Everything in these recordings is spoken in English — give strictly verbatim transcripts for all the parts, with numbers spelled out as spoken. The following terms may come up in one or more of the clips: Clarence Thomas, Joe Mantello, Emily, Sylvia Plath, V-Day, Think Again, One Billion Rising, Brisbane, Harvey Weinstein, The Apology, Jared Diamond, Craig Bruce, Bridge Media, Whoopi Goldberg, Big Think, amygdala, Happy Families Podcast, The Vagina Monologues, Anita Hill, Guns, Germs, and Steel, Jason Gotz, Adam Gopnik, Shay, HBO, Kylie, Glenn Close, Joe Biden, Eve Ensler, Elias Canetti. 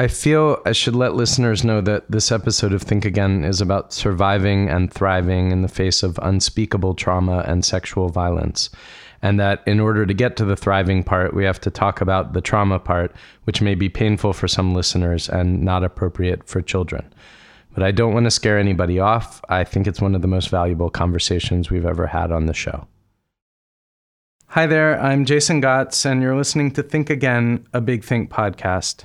I feel I should let listeners know that this episode of Think Again is about surviving and thriving in the face of unspeakable trauma and sexual violence. And that in order to get to the thriving part, we have to talk about the trauma part, which may be painful for some listeners and not appropriate for children. But I don't want to scare anybody off. I think it's one of the most valuable conversations we've ever had on the show. Hi there, I'm Jason Gotz, and you're listening to Think Again, a Big Think podcast.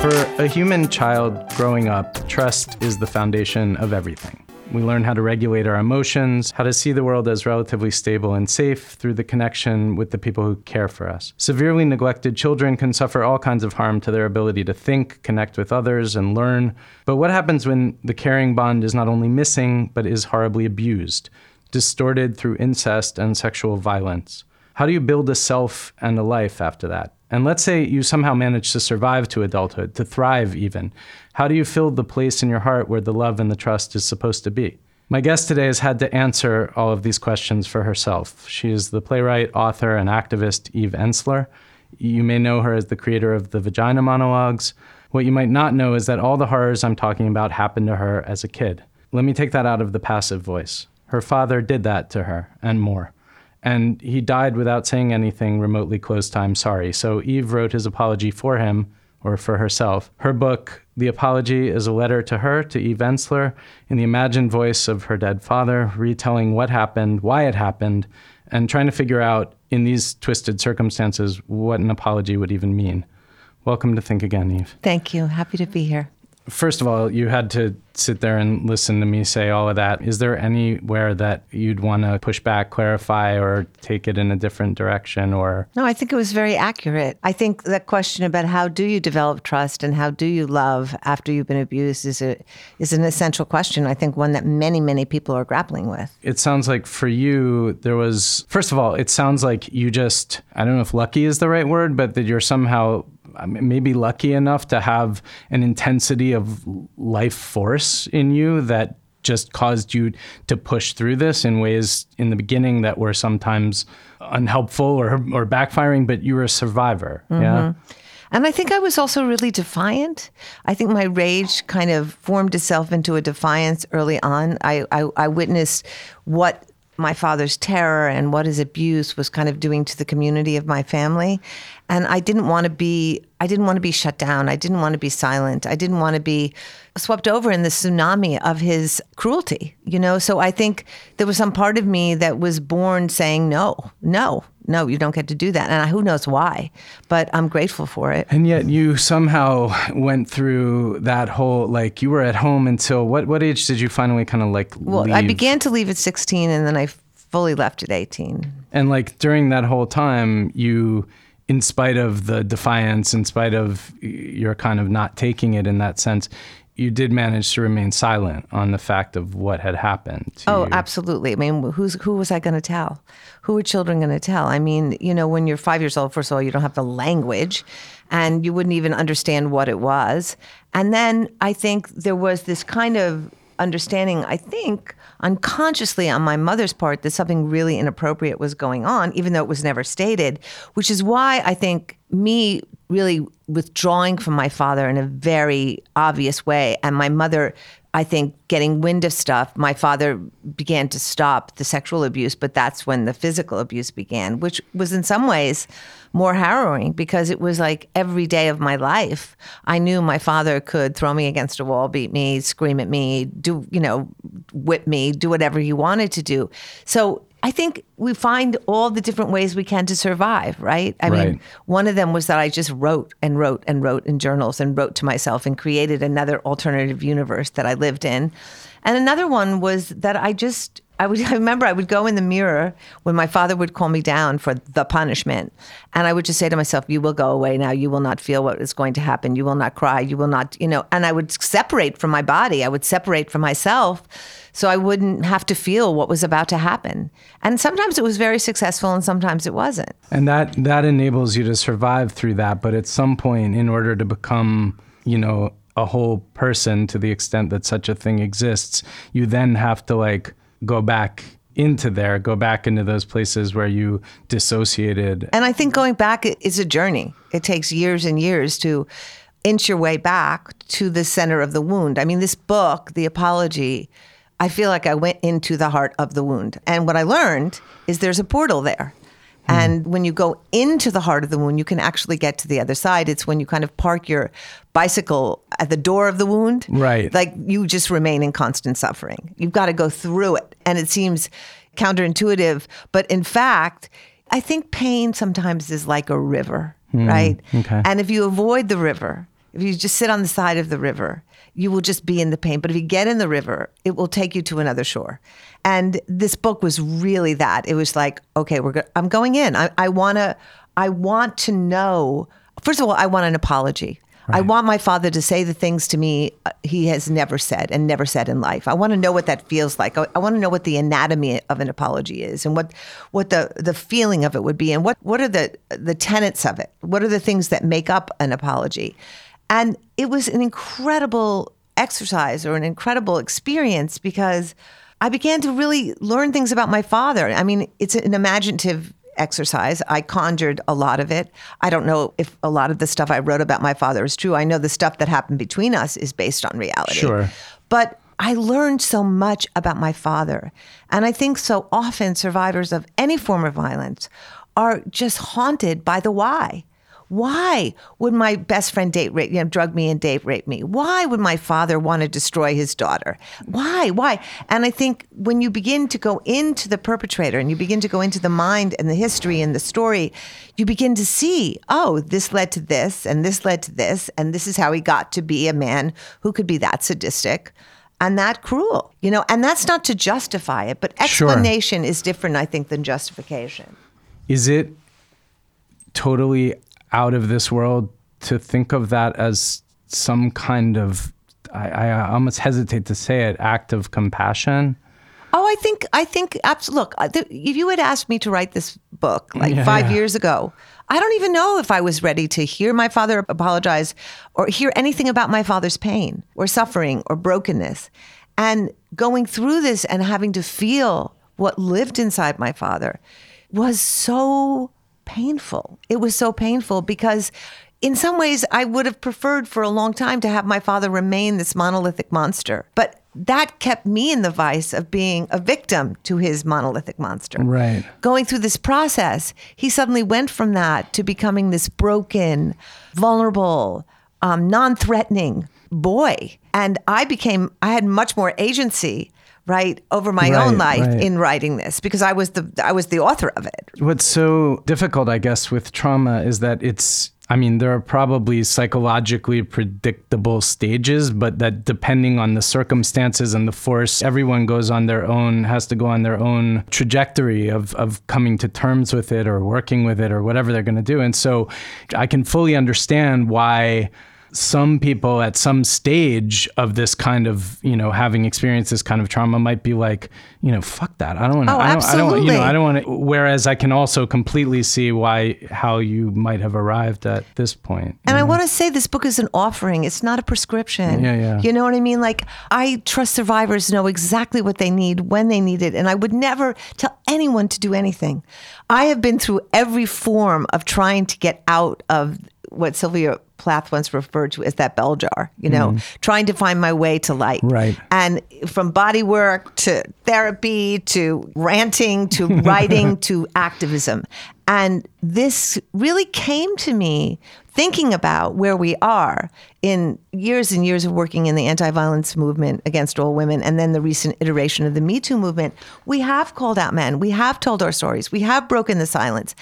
For a human child growing up, trust is the foundation of everything. We learn how to regulate our emotions, how to see the world as relatively stable and safe through the connection with the people who care for us. Severely neglected children can suffer all kinds of harm to their ability to think, connect with others, and learn. But what happens when the caring bond is not only missing, but is horribly abused, distorted through incest and sexual violence? How do you build a self and a life after that? And let's say you somehow manage to survive to adulthood, to thrive even. How do you fill the place in your heart where the love and the trust is supposed to be? My guest today has had to answer all of these questions for herself. She is the playwright, author, and activist Eve Ensler. You may know her as the creator of The Vagina Monologues. What you might not know is that all the horrors I'm talking about happened to her as a kid. Let me take that out of the passive voice. Her father did that to her, and more. And he died without saying anything remotely close to "I'm sorry." So Eve wrote his apology for him, or for herself. Her book, The Apology, is a letter to her, to Eve Ensler, in the imagined voice of her dead father, retelling what happened, why it happened, and trying to figure out, in these twisted circumstances, what an apology would even mean. Welcome to Think Again, Eve. Thank you. Happy to be here. First of all, you had to sit there and listen to me say all of that. Is there anywhere that you'd want to push back, clarify, or take it in a different direction? Or no, I think it was very accurate. I think the question about how do you develop trust and how do you love after you've been abused is a, is an essential question. I think one that many, many people are grappling with. It sounds like for you, there was, first of all, it sounds like you just, I don't know if lucky is the right word, but that you're somehow maybe lucky enough to have an intensity of life force in you that just caused you to push through this in ways in the beginning that were sometimes unhelpful or, or backfiring, but you were a survivor. Mm-hmm. Yeah. And I think I was also really defiant. I think my rage kind of formed itself into a defiance early on. I, I, I witnessed what my father's terror and what his abuse was kind of doing to the community of my family. And I didn't want to be, I didn't want to be shut down. I didn't want to be silent. I didn't want to be swept over in the tsunami of his cruelty, you know? So I think there was some part of me that was born saying, no, no, no, you don't get to do that. And who knows why, but I'm grateful for it. And yet you somehow went through that whole, like you were at home until what, what age did you finally kind of like well, leave? I began to leave at sixteen and then I fully left at eighteen. And like during that whole time, you... in spite of the defiance, in spite of your kind of not taking it in that sense, you did manage to remain silent on the fact of what had happened to Oh, you. Absolutely. I mean, who's, who was I going to tell? Who are children going to tell? I mean, you know, when you're five years old, first of all, you don't have the language and you wouldn't even understand what it was. And then I think there was this kind of understanding, I think, unconsciously on my mother's part that something really inappropriate was going on, even though it was never stated, which is why I think me really withdrawing from my father in a very obvious way and my mother, I think, getting wind of stuff. My father began to stop the sexual abuse, but that's when the physical abuse began, which was in some ways more harrowing because it was like every day of my life, I knew my father could throw me against a wall, beat me, scream at me, do, you know, whip me, do whatever he wanted to do. So I think we find all the different ways we can to survive, right? I right. mean, one of them was that I just wrote and wrote and wrote in journals and wrote to myself and created another alternative universe that I lived in. And another one was that I just, I would, I remember I would go in the mirror when my father would call me down for the punishment. And I would just say to myself, you will go away now. You will not feel what is going to happen. You will not cry. You will not, you know, and I would separate from my body. I would separate from myself so I wouldn't have to feel what was about to happen. And sometimes it was very successful and sometimes it wasn't. And that, that enables you to survive through that. But at some point, in order to become, you know, a whole person to the extent that such a thing exists, you then have to like go back into there, go back into those places where you dissociated. And I think going back is a journey. It takes years and years to inch your way back to the center of the wound. I mean, this book, The Apology, I feel like I went into the heart of the wound. And what I learned is there's a portal there. Hmm. And when you go into the heart of the wound, you can actually get to the other side. It's when you kind of park your bicycle at the door of the wound. Right. Like you just remain in constant suffering. You've got to go through it. And it seems counterintuitive. But in fact, I think pain sometimes is like a river, hmm. right? Okay. And if you avoid the river, if you just sit on the side of the river, you will just be in the pain. But if you get in the river, it will take you to another shore. And this book was really that. It was like, okay, we're go- I'm going in. I, I want to I want to know. First of all, I want an apology. Right. I want my father to say the things to me he has never said and never said in life. I want to know what that feels like. I, I want to know what the anatomy of an apology is and what what the, the feeling of it would be and what, what are the, the tenets of it? What are the things that make up an apology? And it was an incredible exercise or an incredible experience because I began to really learn things about my father. I mean, it's an imaginative exercise. I conjured a lot of it. I don't know if a lot of the stuff I wrote about my father is true. I know the stuff that happened between us is based on reality. Sure. But I learned so much about my father. And I think so often survivors of any form of violence are just haunted by the why. Why would my best friend date rape, you know, drug me and date rape me? Why would my father want to destroy his daughter? Why? Why? And I think when you begin to go into the perpetrator and you begin to go into the mind and the history and the story, you begin to see, oh, this led to this and this led to this. And this is how he got to be a man who could be that sadistic and that cruel, you know, and that's not to justify it. But explanation sure. is different, I think, than justification. Is it totally out of this world to think of that as some kind of, I, I almost hesitate to say it, act of compassion? Oh, I think, I think, look, if you had asked me to write this book like yeah, five yeah. years ago, I don't even know if I was ready to hear my father apologize or hear anything about my father's pain or suffering or brokenness. And going through this and having to feel what lived inside my father was so painful. It was so painful because in some ways I would have preferred for a long time to have my father remain this monolithic monster. But that kept me in the vice of being a victim to his monolithic monster. Right. Going through this process, he suddenly went from that to becoming this broken, vulnerable, um, non-threatening boy. And I became, I had much more agency right over my right, own life right. in writing this because I was the I was the author of it. What's so difficult, I guess, with trauma is that it's, I mean, there are probably psychologically predictable stages, but that depending on the circumstances and the force, everyone goes on their own, has to go on their own trajectory of, of coming to terms with it or working with it or whatever they're going to do. And so I can fully understand why some people at some stage of this kind of, you know, having experienced this kind of trauma might be like, you know, fuck that. I don't want to, oh, I, don't, I don't, you know, I don't want to, whereas I can also completely see why, how you might have arrived at this point. And I want to say this book is an offering. It's not a prescription. Yeah, yeah. You know what I mean? Like I trust survivors know exactly what they need when they need it. And I would never tell anyone to do anything. I have been through every form of trying to get out of what Sylvia Plath once referred to as that bell jar, you know, mm. trying to find my way to light. Right. And from body work to therapy, to ranting, to writing, to activism. And this really came to me thinking about where we are in years and years of working in the anti-violence movement against all women, and then the recent iteration of the Me Too movement. We have called out men. We have told our stories. We have broken the silence.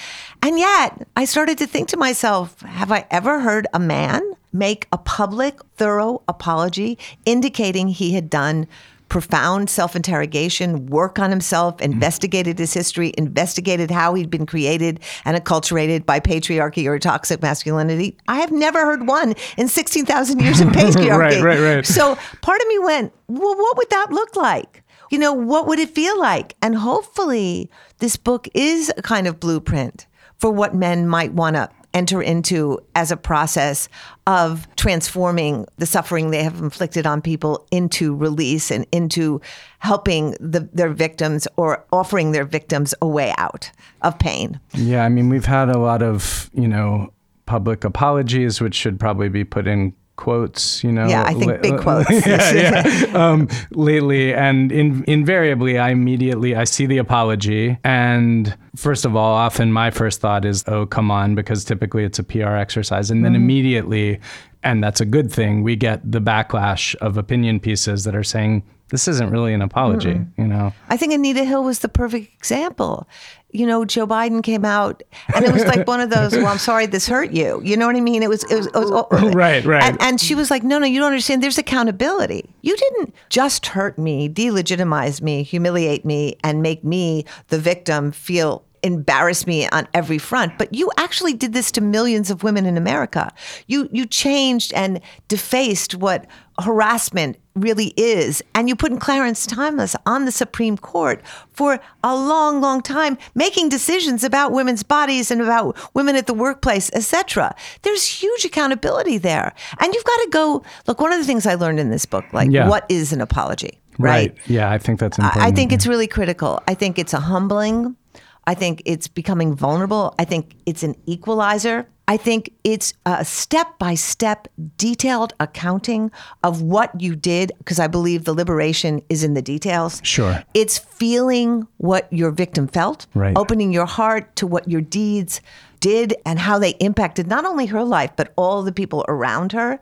And yet I started to think to myself, have I ever heard a man make a public, thorough apology indicating he had done profound self-interrogation, work on himself, investigated his history, investigated how he'd been created and acculturated by patriarchy or toxic masculinity? I have never heard one in sixteen thousand years of patriarchy. right, right, right. So part of me went, well, what would that look like? You know, what would it feel like? And hopefully this book is a kind of blueprint for what men might want to enter into as a process of transforming the suffering they have inflicted on people into release and into helping the, their victims or offering their victims a way out of pain. Yeah, I mean, we've had a lot of, you know, public apologies, which should probably be put in quotes, you know. Yeah, I think li- big quotes. yeah, yeah. Um, lately, and in, invariably, I immediately, I see the apology. And first of all, often my first thought is, oh, come on, because typically it's a P R exercise. And then mm. immediately, and that's a good thing, we get the backlash of opinion pieces that are saying, this isn't really an apology, mm. you know. I think Anita Hill was the perfect example. You know, Joe Biden came out, and it was like one of those, well, I'm sorry this hurt you. You know what I mean? It was, it was, it was oh, right, right. And, and she was like, no, no, you don't understand. There's accountability. You didn't just hurt me, delegitimize me, humiliate me, and make me, the victim, feel embarrass me on every front, but you actually did this to millions of women in America. You you changed and defaced what harassment really is, and you put Clarence Thomas on the Supreme Court for a long, long time, making decisions about women's bodies and about women at the workplace, et cetera. There's huge accountability there, and you've got to go look. One of the things I learned in this book, like, yeah. what is an apology, right? right? Yeah, I think that's important. I think it's really critical. I think it's a humbling. I think it's becoming vulnerable. I think it's an equalizer. I think it's a step-by-step detailed accounting of what you did, because I believe the liberation is in the details. Sure. It's feeling what your victim felt, right. Opening your heart to what your deeds did and how they impacted not only her life, but all the people around her.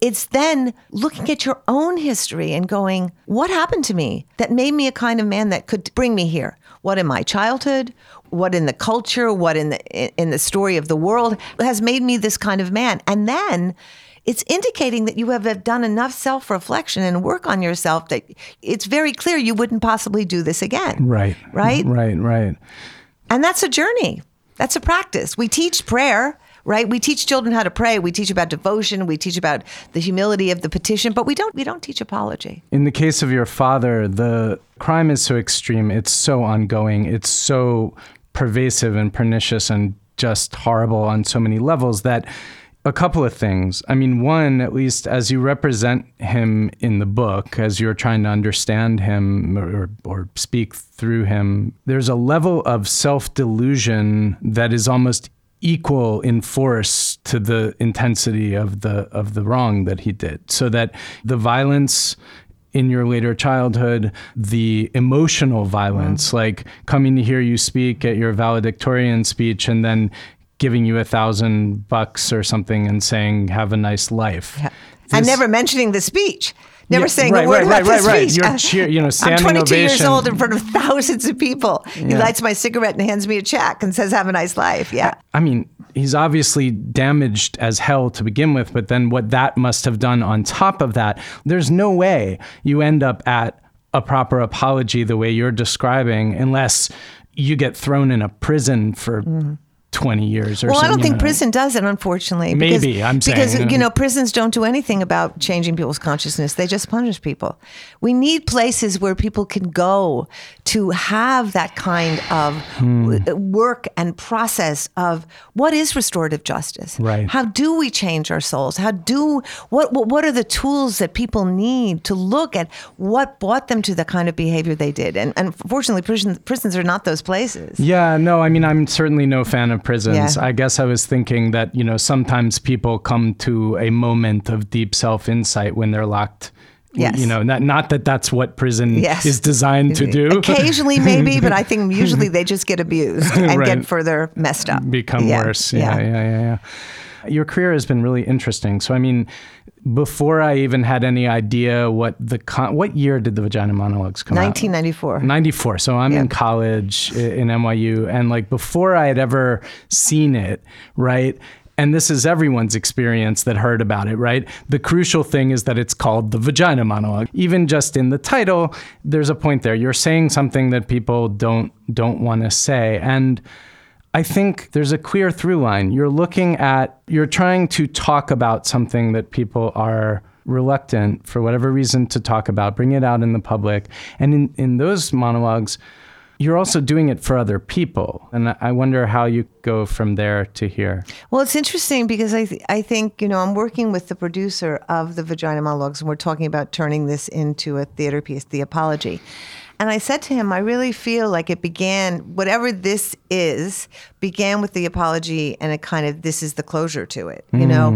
It's then looking at your own history and going, what happened to me that made me a kind of man that could bring me here? What in my childhood, what in the culture, what in the in the story of the world has made me this kind of man? And then it's indicating that you have done enough self-reflection and work on yourself that it's very clear you wouldn't possibly do this again. Right. Right? Right, right. And that's a journey. That's a practice. We teach prayer, right? We teach children how to pray. We teach about devotion. We teach about the humility of the petition, but we don't we don't teach apology. In the case of your father, the crime is so extreme. It's so ongoing. It's so pervasive and pernicious and just horrible on so many levels that a couple of things. I mean, one, at least as you represent him in the book, as you're trying to understand him or, or speak through him, there's a level of self-delusion that is almost equal in force to the intensity of the of the wrong that he did. So that the violence in your later childhood, the emotional violence, mm-hmm. like coming to hear you speak at your valedictorian speech and then giving you a thousand bucks or something and saying, have a nice life. Yeah. This, and never mentioning the speech. Never yeah, saying right, a word right, about right, the right, speech. Right. You're cheer, you know, standing I'm twenty-two ovation. years old in front of thousands of people. Yeah. He lights my cigarette and hands me a check and says, have a nice life. Yeah. I mean, he's obviously damaged as hell to begin with, but then what that must have done on top of that, there's no way you end up at a proper apology the way you're describing unless you get thrown in a prison for... Mm. twenty years or so. Well, I don't think know. prison does it, unfortunately. Because, Maybe, I'm saying. Because, you know. you know, prisons don't do anything about changing people's consciousness. They just punish people. We need places where people can go to have that kind of hmm. work and process of what is restorative justice? Right. How do we change our souls? How do, what, what, what are the tools that people need to look at what brought them to the kind of behavior they did? And, and fortunately, prison, prisons are not those places. Yeah, no, I mean, I'm certainly no fan of prisons. Yeah. I guess I was thinking that, you know, sometimes people come to a moment of deep self-insight when they're locked. Yes. You know, not, not that that's what prison yes. is designed to do. Occasionally, maybe, but I think usually they just get abused and right. get further messed up. Become yeah. worse. Yeah, yeah, yeah, yeah, yeah. Your career has been really interesting. So, I mean, before I even had any idea what the, con- what year did the Vagina Monologues come nineteen ninety-four. Out? nineteen ninety-four. So I'm yeah. in college in N Y U. And like before I had ever seen it, right? And this is everyone's experience that heard about it, right? The crucial thing is that it's called the Vagina Monologue. Even just in the title, there's a point there. You're saying something that people don't, don't want to say. And I think there's a clear through line. You're looking at, you're trying to talk about something that people are reluctant for whatever reason to talk about, bring it out in the public. And in, in those monologues, You're also doing it for other people. And I wonder how you go from there to here. Well, it's interesting because I th- I think, you know, I'm working with the producer of The Vagina Monologues, and we're talking about turning this into a theater piece, The Apology. And I said to him, I really feel like it began, whatever this is, began with The Apology, and it kind of, this is the closure to it, you mm. know?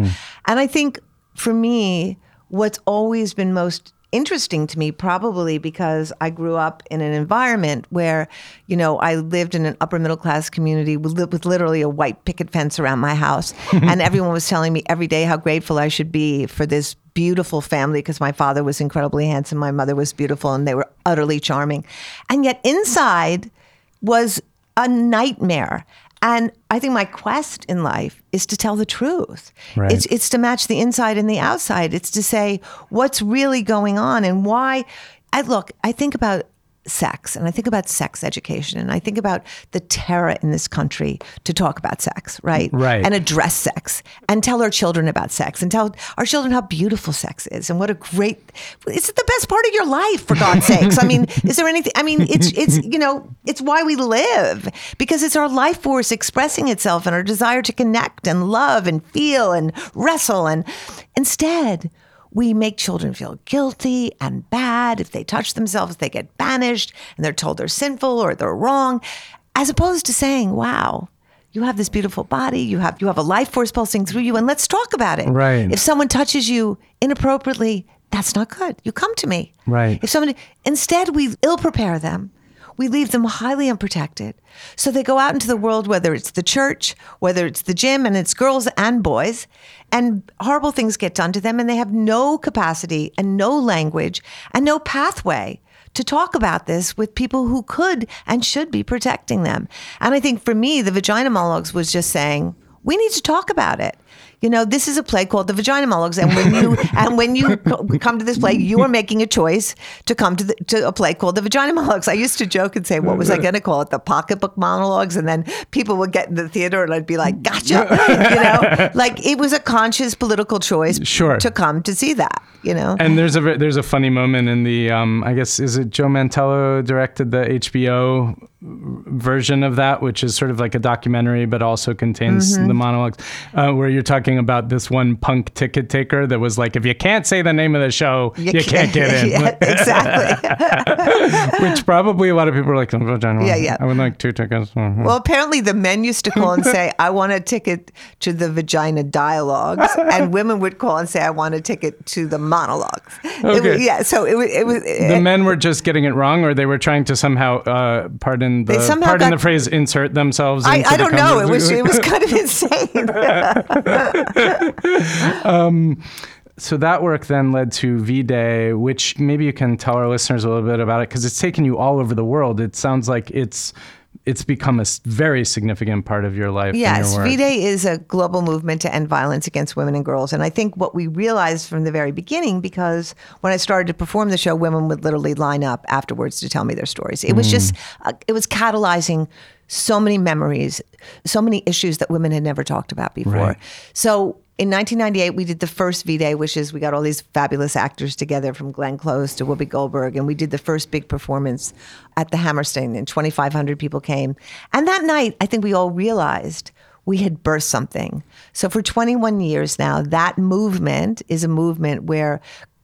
And I think for me, what's always been most interesting to me, probably because I grew up in an environment where, you know, I lived in an upper middle class community with, with literally a white picket fence around my house. And everyone was telling me every day how grateful I should be for this beautiful family, because my father was incredibly handsome, my mother was beautiful, and they were utterly charming. And yet inside was a nightmare. And I think my quest in life is to tell the truth. Right. It's it's to match the inside and the outside. It's to say what's really going on and why. I look, I think about sex, and I think about sex education, and I think about the terror in this country to talk about sex, right? Right. And address sex and tell our children about sex and tell our children how beautiful sex is and what a great, it's the best part of your life, for God's sakes. I mean, is there anything, I mean, it's, it's you know, it's why we live, because it's our life force expressing itself and our desire to connect and love and feel and wrestle. And instead, we make children feel guilty and bad. If they touch themselves, they get banished and they're told they're sinful or they're wrong, as opposed to saying, wow, you have this beautiful body, you have you have a life force pulsing through you, and let's talk about it. Right. If someone touches you inappropriately, that's not good. You come to me. Right. If somebody, instead we ill prepare them. We leave them highly unprotected. So they go out into the world, whether it's the church, whether it's the gym, and it's girls and boys, and horrible things get done to them, and they have no capacity and no language and no pathway to talk about this with people who could and should be protecting them. And I think for me, The Vagina Monologues was just saying, we need to talk about it. You know, this is a play called The Vagina Monologues, and when you and when you come to this play, you are making a choice to come to the, to a play called The Vagina Monologues. I used to joke and say, what was I going to call it? The Pocketbook Monologues? And then people would get in the theater and I'd be like, gotcha. You know, like it was a conscious political choice sure. to come to see that, you know. And there's a there's a funny moment in the, um, I guess, is it Joe Mantello directed the H B O version of that, which is sort of like a documentary, but also contains mm-hmm. the monologues, uh, where you're talking about this one punk ticket taker that was like, if you can't say the name of the show, you, you can't, can't get in. Yeah, exactly. Which probably a lot of people are like, oh, John, yeah, yeah. I would like two tickets. Mm-hmm. Well, apparently the men used to call and say, I want a ticket to the Vagina Dialogues. And women would call and say, I want a ticket to the monologues. Okay. It was, yeah, so it was... It was it, the men were just getting it wrong, or they were trying to somehow, uh, pardon the somehow pardon got, the phrase, insert themselves into I, I don't the know. It was, it was kind of insane. um, so that work then led to V-Day, which maybe you can tell our listeners a little bit about it, because it's taken you all over the world. It sounds like it's it's become a very significant part of your life. Yes, your V-Day is a global movement to end violence against women and girls. And I think what we realized from the very beginning, because when I started to perform the show, women would literally line up afterwards to tell me their stories. It mm. was just, uh, it was catalyzing so many memories, so many issues that women had never talked about before. Right. So in nineteen ninety-eight, we did the first V-Day, which is we got all these fabulous actors together from Glenn Close to Whoopi Goldberg, and we did the first big performance at the Hammerstein, and twenty-five hundred people came. And that night, I think we all realized we had birthed something. So for twenty-one years now, that movement is a movement where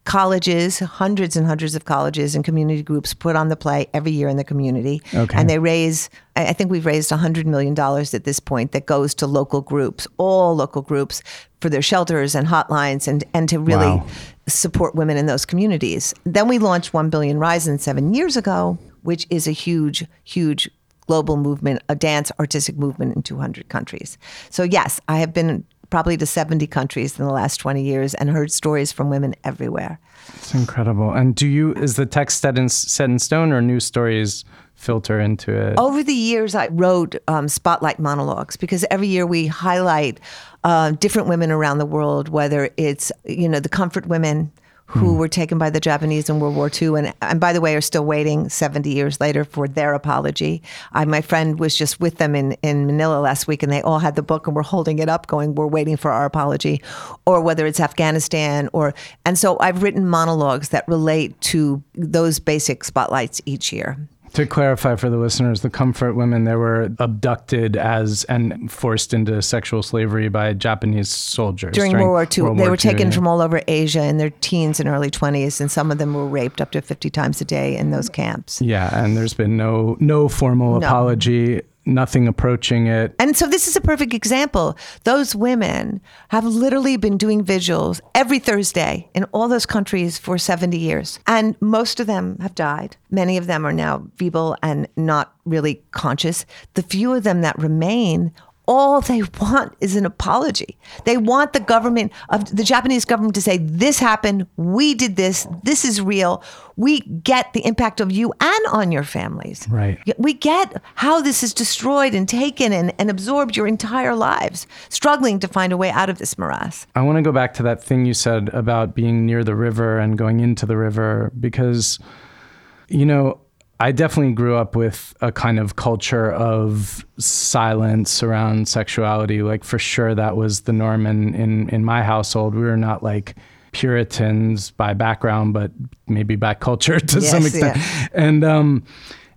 colleges, hundreds and hundreds of colleges and community groups put on the play every year in the community. Okay. And they raise, I think we've raised one hundred million dollars at this point that goes to local groups, all local groups, for their shelters and hotlines and, and to really wow. support women in those communities. Then we launched One Billion Rising seven years ago, which is a huge, huge global movement, a dance artistic movement in two hundred countries. So yes, I have been probably to seventy countries in the last twenty years and heard stories from women everywhere. It's incredible. And do you, is the text set in, set in stone, or new stories filter into it? Over the years, I wrote um, Spotlight Monologues, because every year we highlight uh, different women around the world, whether it's, you know, the comfort women who hmm. were taken by the Japanese in World War Two, and, and by the way, are still waiting seventy years later for their apology. I, my friend was just with them in, in Manila last week, and they all had the book and were holding it up going, we're waiting for our apology, or whether it's Afghanistan. or And so I've written monologues that relate to those basic spotlights each year. To clarify for the listeners, the Comfort Women, they were abducted as and forced into sexual slavery by Japanese soldiers. During, during World War Two. World they War were Two, taken yeah. from all over Asia in their teens and early twenties, and some of them were raped up to fifty times a day in those camps. Yeah, and there's been no, no formal no. apology, nothing approaching it. And so this is a perfect example. Those women have literally been doing vigils every Thursday in all those countries for seventy years. And most of them have died. Many of them are now feeble and not really conscious. The few of them that remain, all they want is an apology. They want the government of the Japanese government to say, this happened. We did this. This is real. We get the impact of you and on your families. Right. We get how this is destroyed and taken and, and absorbed your entire lives, struggling to find a way out of this morass. I want to go back to that thing you said about being near the river and going into the river, because, you know, I definitely grew up with a kind of culture of silence around sexuality. Like, for sure, that was the norm in, in, in my household. We were not like Puritans by background, but maybe by culture to yes, some extent. Yeah. And um,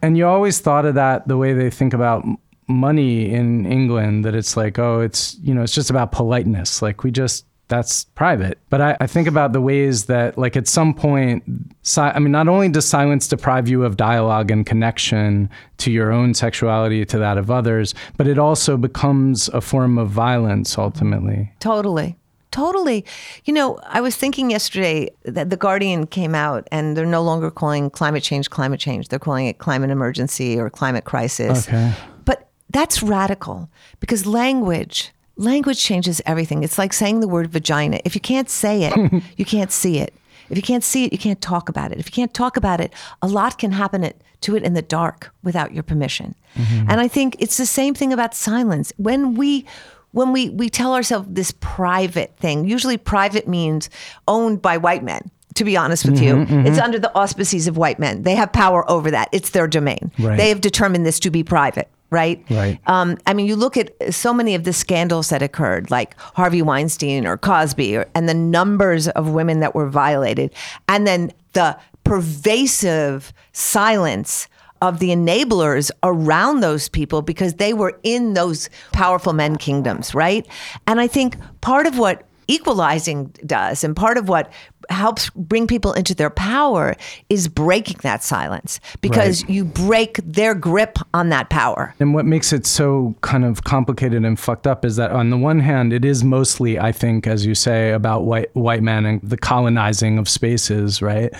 and you always thought of that the way they think about money in England, that it's like, oh, it's, you know, it's just about politeness. Like, we just, that's private. But I, I think about the ways that, like, at some point, si- I mean, not only does silence deprive you of dialogue and connection to your own sexuality, to that of others, but it also becomes a form of violence ultimately. Totally. Totally. You know, I was thinking yesterday that The Guardian came out and they're no longer calling climate change climate change. They're calling it climate emergency or climate crisis. Okay. But that's radical, because language, language changes everything. It's like saying the word vagina. If you can't say it, you can't see it. If you can't see it, you can't talk about it. If you can't talk about it, a lot can happen at to it in the dark without your permission. Mm-hmm. And I think it's the same thing about silence. When we... When we, we tell ourselves this private thing, usually private means owned by white men, to be honest with mm-hmm, you. Mm-hmm. It's under the auspices of white men. They have power over that. It's their domain. Right. They have determined this to be private, right? Right. Um, I mean, you look at so many of the scandals that occurred, like Harvey Weinstein or Cosby, or, and the numbers of women that were violated, and then the pervasive silence of the enablers around those people, because they were in those powerful men kingdoms, right? And I think part of what equalizing does, and part of what helps bring people into their power, is breaking that silence, because right. you break their grip on that power. And what makes it so kind of complicated and fucked up is that on the one hand, it is mostly, I think, as you say, about white white men and the colonizing of spaces, right?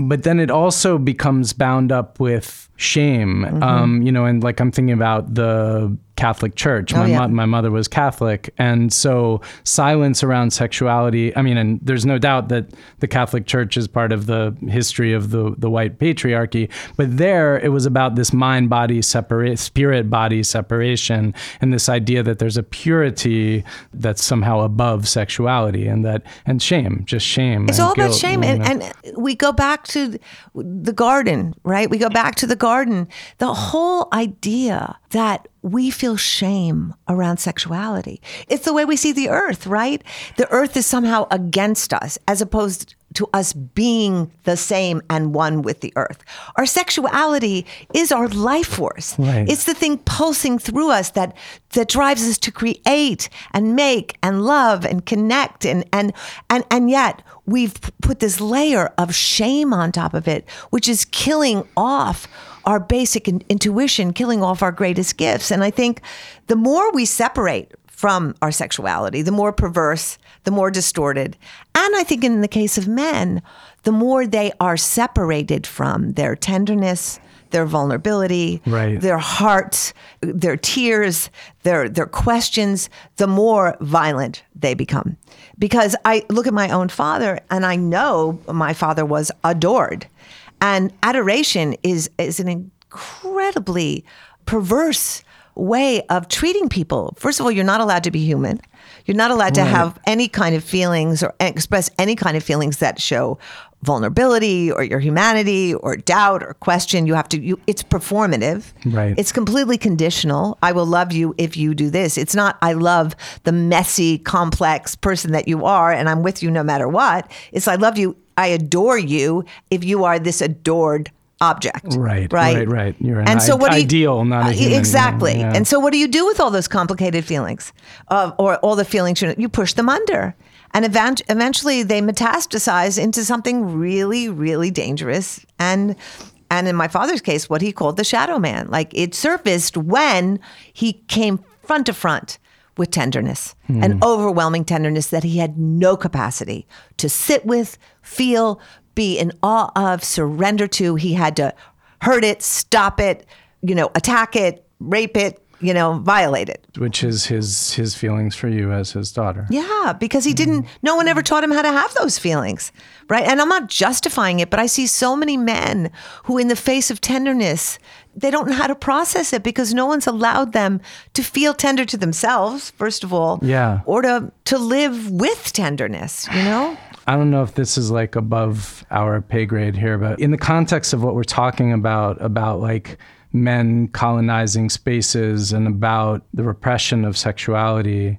But then it also becomes bound up with shame, mm-hmm. um, you know, and like I'm thinking about the Catholic Church. Oh, my, yeah. mo- my mother was Catholic. And so silence around sexuality, I mean, and there's no doubt that the Catholic Church is part of the history of the, the white patriarchy. But there it was about this mind-body separation, spirit-body separation, and this idea that there's a purity that's somehow above sexuality, and that and shame, just shame. It's all guilt, about shame. You know? and, and we go back to the garden, right? We go back to the garden. The whole idea that we feel shame around sexuality. It's the way we see the earth, right? The earth is somehow against us, as opposed to us being the same and one with the earth. Our sexuality is our life force. Right. It's the thing pulsing through us that that drives us to create and make and love and connect. And, and, and, and yet we've put this layer of shame on top of it, which is killing off our basic in- intuition, killing off our greatest gifts. And I think the more we separate from our sexuality, the more perverse, the more distorted. And I think in the case of men, the more they are separated from their tenderness, their vulnerability, right. their hearts, their tears, their their questions, the more violent they become. Because I look at my own father, and I know my father was adored. And adoration is is an incredibly perverse way of treating people. First of all, you're not allowed to be human. You're not allowed to have any kind of feelings or express any kind of feelings that show vulnerability or your humanity or doubt or question. You have to, you, it's performative. Right. It's completely conditional. I will love you if you do this. It's not, I love the messy, complex person that you are, and I'm with you no matter what. It's, I love you, I adore you if you are this adored object. Right, right, right. right. You're an and so I- what do you, ideal, not a human. Exactly. You know, yeah. And so what do you do with all those complicated feelings uh, or all the feelings? You, you push them under. And event- eventually they metastasize into something really, really dangerous. And and in my father's case, what he called the shadow man. Like, it surfaced when he came front to front with tenderness, mm. an overwhelming tenderness that he had no capacity to sit with, feel, be in awe of, surrender to. He had to hurt it, stop it, you know, attack it, rape it, you know, violate it. Which is his his feelings for you as his daughter. Yeah, because he didn't, no one ever taught him how to have those feelings, right? And I'm not justifying it, but I see so many men who in the face of tenderness, they don't know how to process it because no one's allowed them to feel tender to themselves, first of all, yeah, or to, to live with tenderness, you know? I don't know if this is like above our pay grade here, but in the context of what we're talking about, about like men colonizing spaces and about the repression of sexuality.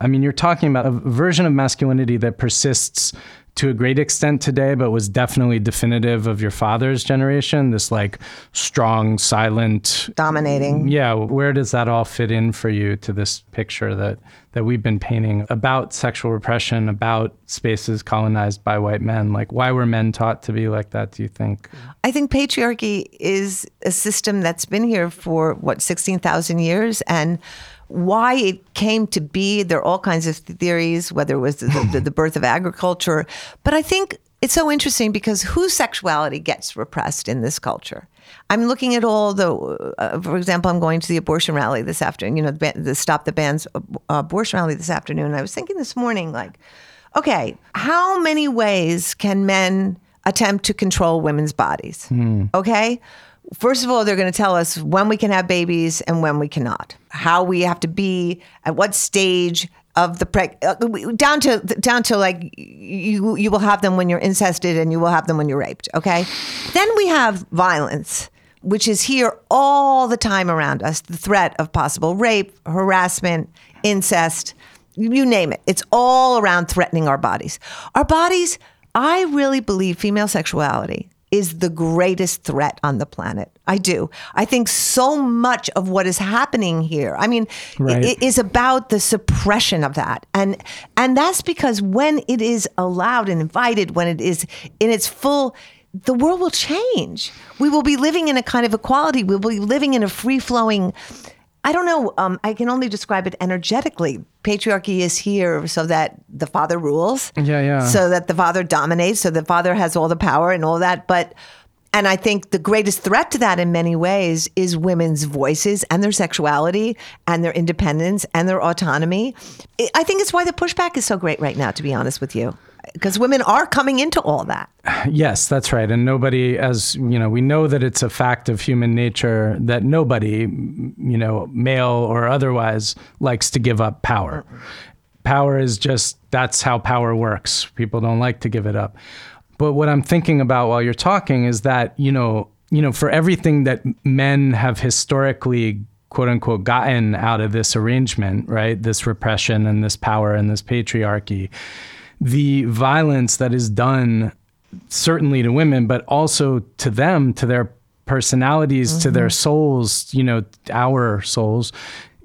I mean, you're talking about a version of masculinity that persists to a great extent today, but was definitely definitive of your father's generation, this like strong, silent... Dominating. Yeah. Where does that all fit in for you to this picture that, that we've been painting about sexual repression, about spaces colonized by white men? Like, why were men taught to be like that, do you think? I think patriarchy is a system that's been here for, what, sixteen thousand years? And why it came to be, there are all kinds of theories, whether it was the, the, the birth of agriculture. But I think it's so interesting because whose sexuality gets repressed in this culture? I'm looking at all the, uh, for example, I'm going to the abortion rally this afternoon, you know, the, the Stop the Ban's abortion rally this afternoon. And I was thinking this morning, like, okay, how many ways can men attempt to control women's bodies? Mm. Okay. First of all, they're going to tell us when we can have babies and when we cannot, how we have to be, at what stage of the preg- uh, down to down to like you you will have them when you're incested and you will have them when you're raped. Okay, then we have violence, which is here all the time around us. The threat of possible rape, harassment, incest, you name it. It's all around threatening our bodies. Our bodies. I really believe female sexuality is the greatest threat on the planet. I do. I think so much of what is happening here, I mean, right. it, it is about the suppression of that. And and that's because when it is allowed and invited, when it is in its full, the world will change. We will be living in a kind of equality. We will be living in a free-flowing, I don't know, um, I can only describe it energetically. Patriarchy is here so that the father rules. Yeah, yeah. So that the father dominates, so the father has all the power and all that. But, and I think the greatest threat to that in many ways is women's voices and their sexuality and their independence and their autonomy. I think it's why the pushback is so great right now, to be honest with you. Because women are coming into all that. Yes, that's right. And nobody, as you know, we know that it's a fact of human nature that nobody, you know, male or otherwise, likes to give up power. Mm-hmm. Power is just, that's how power works. People don't like to give it up. But what I'm thinking about while you're talking is that, you know, you know, for everything that men have historically quote unquote gotten out of this arrangement, right? This repression and this power and this patriarchy, the violence that is done certainly to women, but also to them, to their personalities, mm-hmm. to their souls, you know, our souls,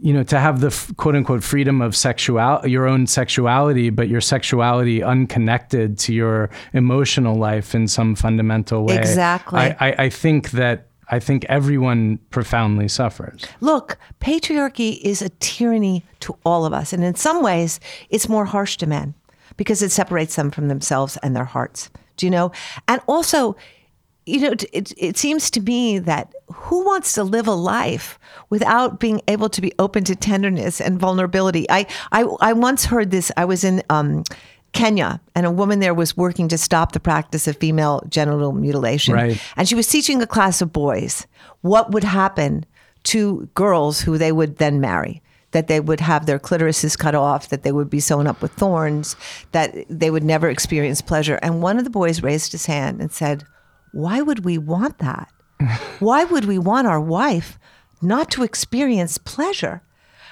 you know, to have the f- quote unquote freedom of sexual, your own sexuality, but your sexuality unconnected to your emotional life in some fundamental way. Exactly. I, I, I think that, I think everyone profoundly suffers. Look, patriarchy is a tyranny to all of us. And in some ways it's more harsh to men, because it separates them from themselves and their hearts. Do you know? And also, you know, it, it seems to me that who wants to live a life without being able to be open to tenderness and vulnerability? I I, I once heard this. I was in um, Kenya, and a woman there was working to stop the practice of female genital mutilation. Right. And she was teaching a class of boys what would happen to girls who they would then marry. That they would have their clitorises cut off, that they would be sewn up with thorns, that they would never experience pleasure. And one of the boys raised his hand and said, why would we want that? Why would we want our wife not to experience pleasure?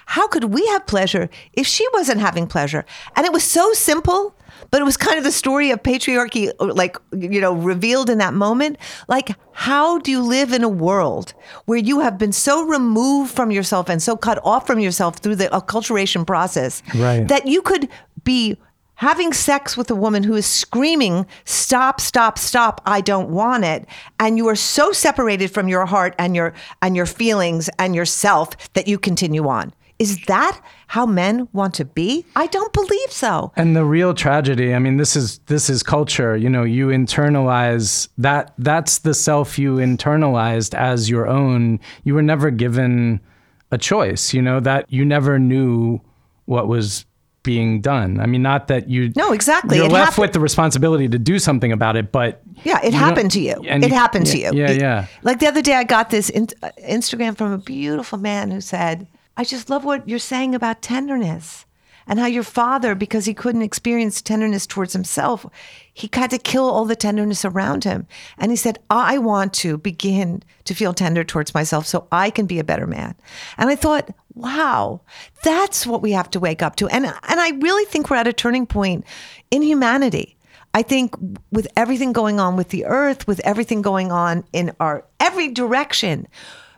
how could we have pleasure if she wasn't having pleasure? And it was so simple, but it was kind of the story of patriarchy, like, you know, revealed in that moment. Like, how do you live in a world where you have been so removed from yourself and so cut off from yourself through the acculturation process, right, that you could be having sex with a woman who is screaming, stop, stop, stop, I don't want it. And you are so separated from your heart and your and your feelings and yourself that you continue on. Is that how men want to be? I don't believe so. And the real tragedy, I mean, this is this is culture. You know, you internalize that. That's the self you internalized as your own. You were never given a choice, you know, that you never knew what was being done. I mean, not that you... No, exactly. You're it left happened. with the responsibility to do something about it, but... Yeah, it happened to you. It you, happened yeah, to you. Yeah, it, yeah. Like the other day, I got this in, uh, Instagram from a beautiful man who said, I just love what you're saying about tenderness and how your father, because he couldn't experience tenderness towards himself, he had to kill all the tenderness around him. And he said, I want to begin to feel tender towards myself so I can be a better man. And I thought, wow, that's what we have to wake up to. And, and I really think we're at a turning point in humanity. I think with everything going on with the earth, with everything going on in our every direction,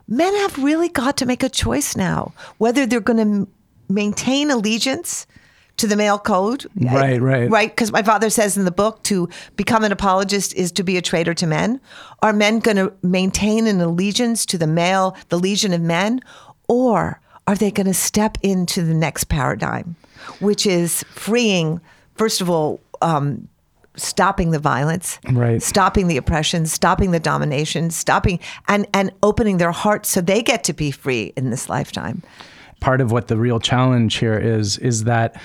men have really got to make a choice now, whether they're going to m- maintain allegiance to the male code. Right, right. Right, because my father says in the book, to become an apologist is to be a traitor to men. Are men going to maintain an allegiance to the male, the legion of men, or are they going to step into the next paradigm, which is freeing, first of all, um, stopping the violence, right, stopping the oppression, stopping the domination, stopping and, and opening their hearts so they get to be free in this lifetime. Part of what the real challenge here is, is that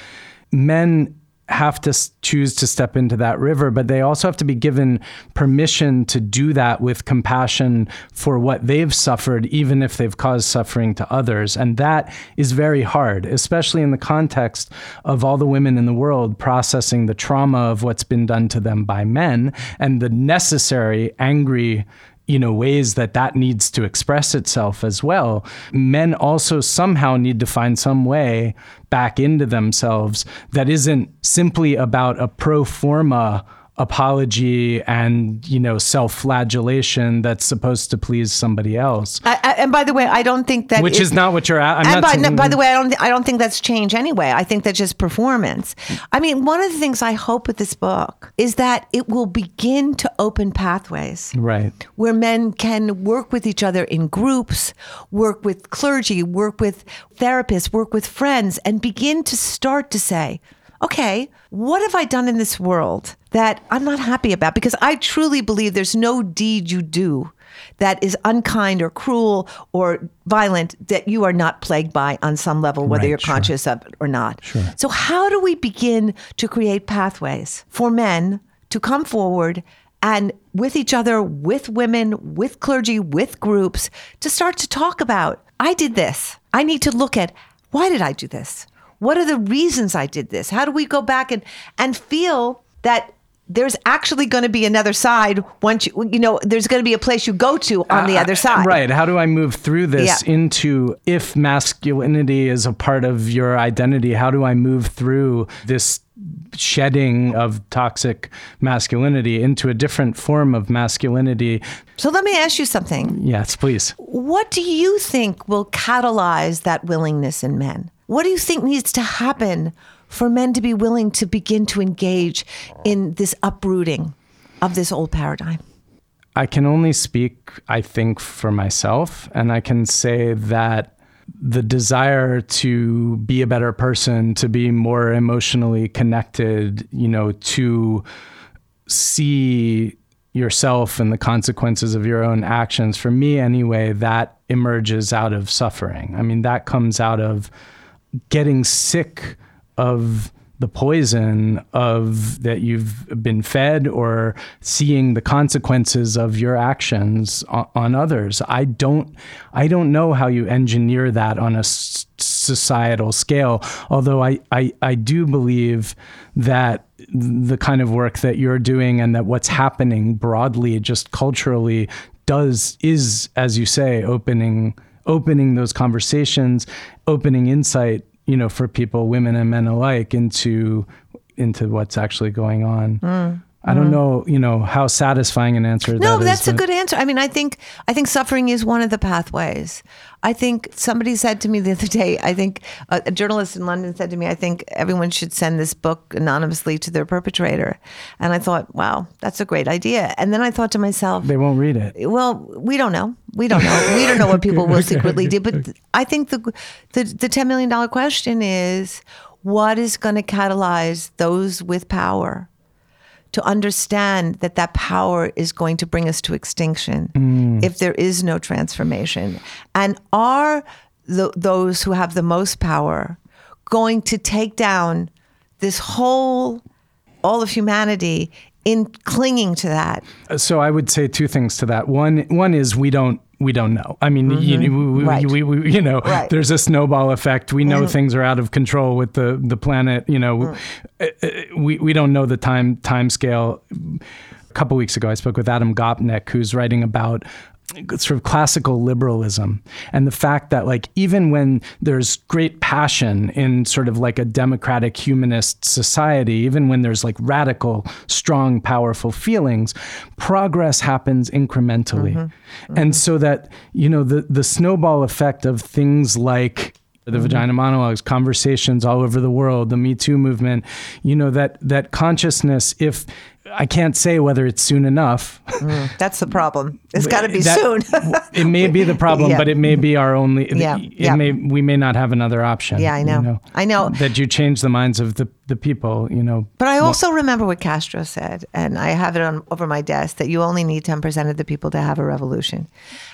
men have to choose to step into that river, but they also have to be given permission to do that with compassion for what they've suffered, even if they've caused suffering to others. And that is very hard, especially in the context of all the women in the world processing the trauma of what's been done to them by men and the necessary angry, you know, ways that that needs to express itself as well. Men also somehow need to find some way back into themselves that isn't simply about a pro forma apology and, you know, self-flagellation that's supposed to please somebody else. I, I, and by the way, I don't think that... Which it, is not what you're... I'm and not by, saying, no, by the way, I don't, th- I don't think that's change anyway. I think that's just performance. I mean, one of the things I hope with this book is that it will begin to open pathways. Right. Where men can work with each other in groups, work with clergy, work with therapists, work with friends, and begin to start to say, okay, what have I done in this world that I'm not happy about? Because I truly believe there's no deed you do that is unkind or cruel or violent that you are not plagued by on some level, whether right, you're sure. conscious of it or not. Sure. So how do we begin to create pathways for men to come forward and with each other, with women, with clergy, with groups, to start to talk about, I did this. I need to look at, why did I do this? What are the reasons I did this? How do we go back and, and feel that there's actually going to be another side once you, you know, there's going to be a place you go to on uh, the other side. Right. How do I move through this yeah. into, if masculinity is a part of your identity, how do I move through this shedding of toxic masculinity into a different form of masculinity? So let me ask you something. Yes, please. What do you think will catalyze that willingness in men? What do you think needs to happen for men to be willing to begin to engage in this uprooting of this old paradigm? I can only speak, I think, for myself. And I can say that the desire to be a better person, to be more emotionally connected, you know, to see yourself and the consequences of your own actions, for me anyway, that emerges out of suffering. I mean, that comes out of getting sick of the poison of that you've been fed or seeing the consequences of your actions on, on others. I don't, I don't know how you engineer that on a s- societal scale. Although I, I, I do believe that the kind of work that you're doing and that what's happening broadly, just culturally, does, is, as you say, opening opening those conversations, opening insight, you know, for people, women and men alike, into into what's actually going on. Mm. I don't know, you know, how satisfying an answer that is. No, that's a good answer. I mean, I think I think suffering is one of the pathways. I think somebody said to me the other day, I think a, a journalist in London said to me, I think everyone should send this book anonymously to their perpetrator. And I thought, wow, that's a great idea. And then I thought to myself, they won't read it. Well, we don't know. We don't know. We don't know what people will okay, secretly do. But okay. I think the, the the ten million dollars question is, what is going to catalyze those with power to understand that that power is going to bring us to extinction mm. if there is no transformation? And are the, those who have the most power going to take down this whole, all of humanity in clinging to that? So I would say two things to that. One, one is we don't, we don't know. I mean, mm-hmm. you, we, right. we, we, you know, right. there's a snowball effect. We know mm. things are out of control with the, the planet. You know, mm. we, we don't know the time, time scale. A couple of weeks ago, I spoke with Adam Gopnik, who's writing about sort of classical liberalism and the fact that, like, even when there's great passion in sort of like a democratic humanist society, even when there's like radical, strong, powerful feelings, progress happens incrementally. Mm-hmm. Mm-hmm. And so that, you know, the, the snowball effect of things like the mm-hmm. Vagina Monologues, conversations all over the world, the Me Too movement, you know, that, that consciousness, if I can't say whether it's soon enough. Mm, that's the problem. It's got to be that, soon. It may be the problem, yeah. but it may be our only, yeah. it, it yeah. may, we may not have another option. Yeah, I know. You know. I know. That you change the minds of the, the people, you know. But I also well, remember what Castro said, and I have it on over my desk, that you only need ten percent of the people to have a revolution.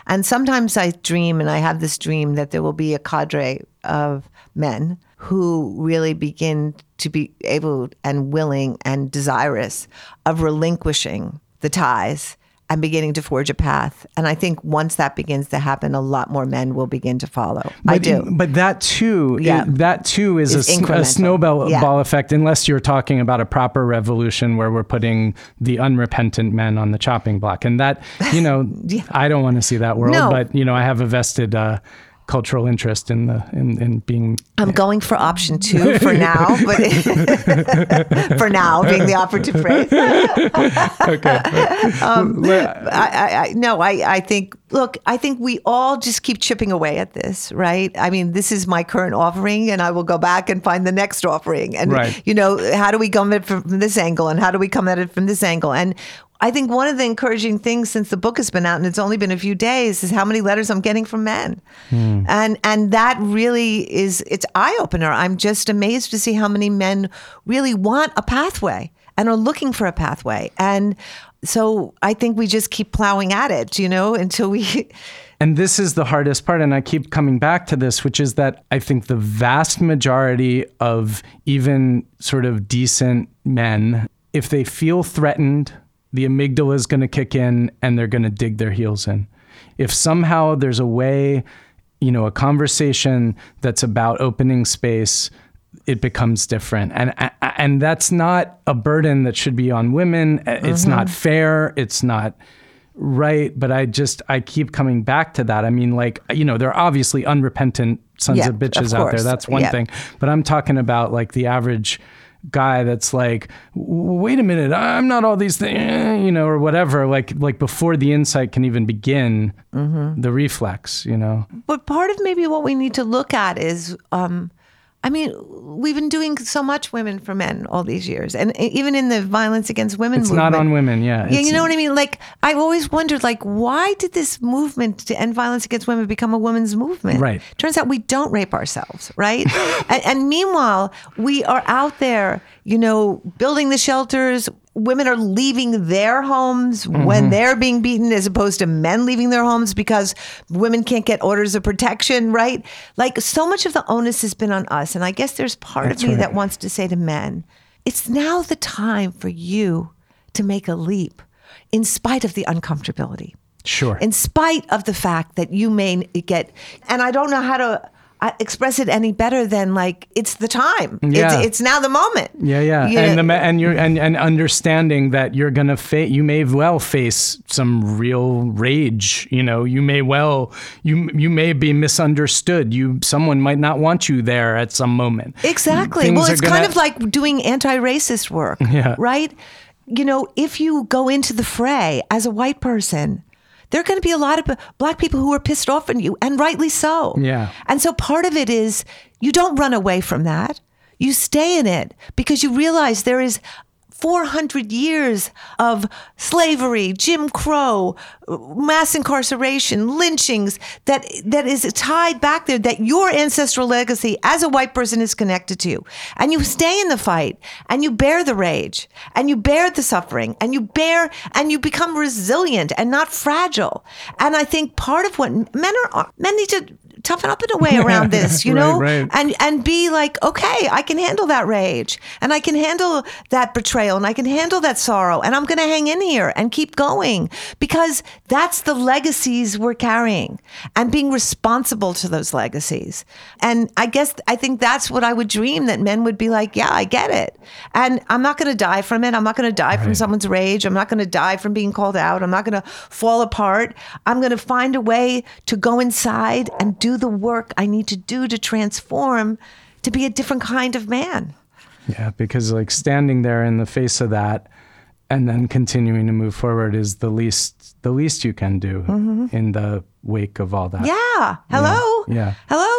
And sometimes I dream, and I have this dream that there will be a cadre of men who really begin to be able and willing and desirous of relinquishing the ties and beginning to forge a path. And I think once that begins to happen, a lot more men will begin to follow. But I do. But that too, yeah. it, that too is it's a, sn- a snowball yeah. ball effect, unless you're talking about a proper revolution where we're putting the unrepentant men on the chopping block. And that, you know, yeah. I don't want to see that world, no. but, you know, I have a vested uh, cultural interest in the in, in being I'm going for option two for now, but for now being the operative phrase. okay. Um, I, I no, I, I think look, I think we all just keep chipping away at this, right? I mean, this is my current offering, and I will go back and find the next offering. And right. you know, how do we come at it from this angle, and how do we come at it from this angle? And I think one of the encouraging things since the book has been out, and it's only been a few days, is how many letters I'm getting from men. Mm. And and that really is, it's eye-opener. I'm just amazed to see how many men really want a pathway and are looking for a pathway. And so I think we just keep plowing at it, you know, until we... And this is the hardest part, and I keep coming back to this, which is that I think the vast majority of even sort of decent men, if they feel threatened, the amygdala is going to kick in and they're going to dig their heels in. If somehow there's a way, you know, a conversation that's about opening space, it becomes different. And and that's not a burden that should be on women. It's mm-hmm. not fair. It's not right. But I just, I keep coming back to that. I mean, like, you know, there are obviously unrepentant sons yeah, of bitches of out there. That's one yeah. thing. But I'm talking about like the average guy that's like, wait a minute, I'm not all these things, you know, or whatever, like like before the insight can even begin, mm-hmm. the reflex, you know. But part of maybe what we need to look at is, um, I mean, we've been doing so much women for men all these years. And even in the violence against women it's movement. It's not on women, yeah. yeah you know what I mean? Like, I've always wondered, like, why did this movement to end violence against women become a women's movement? Right. Turns out we don't rape ourselves, right? and, and meanwhile, we are out there, you know, building the shelters. Women are leaving their homes mm-hmm. when they're being beaten, as opposed to men leaving their homes because women can't get orders of protection, right? Like, so much of the onus has been on us. And I guess there's part That's of me right. that wants to say to men, it's now the time for you to make a leap in spite of the uncomfortability. Sure. In spite of the fact that you may get, and I don't know how to, express it any better than like, it's the time. Yeah. It's, it's now the moment. Yeah, yeah. You and know? the and you're and, and understanding that you're gonna face, you may well face some real rage. You know, you may well you you may be misunderstood. You someone might not want you there at some moment. Exactly. Things well, it's gonna... kind of like doing anti-racist work, yeah. right? You know, if you go into the fray as a white person, there are going to be a lot of black people who are pissed off at you, and rightly so. Yeah. And so part of it is you don't run away from that. You stay in it because you realize there is four hundred years of slavery, Jim Crow, mass incarceration, lynchings that that is tied back there that your ancestral legacy as a white person is connected to. And you stay in the fight and you bear the rage and you bear the suffering and you bear and you become resilient and not fragile. And I think part of what men are, men need to toughen up in a way around this, you know, right, right. and and be like, okay, I can handle that rage and I can handle that betrayal and I can handle that sorrow and I'm going to hang in here and keep going because that's the legacies we're carrying and being responsible to those legacies. And I guess I think that's what I would dream, that men would be like, yeah, I get it. And I'm not going to die from it. I'm not going to die right. from someone's rage. I'm not going to die from being called out. I'm not going to fall apart. I'm going to find a way to go inside and do the work I need to do to transform, to be a different kind of man. Yeah, because like standing there in the face of that and then continuing to move forward is the least the least you can do mm-hmm. in the wake of all that. Yeah. Hello. Yeah. yeah. Hello.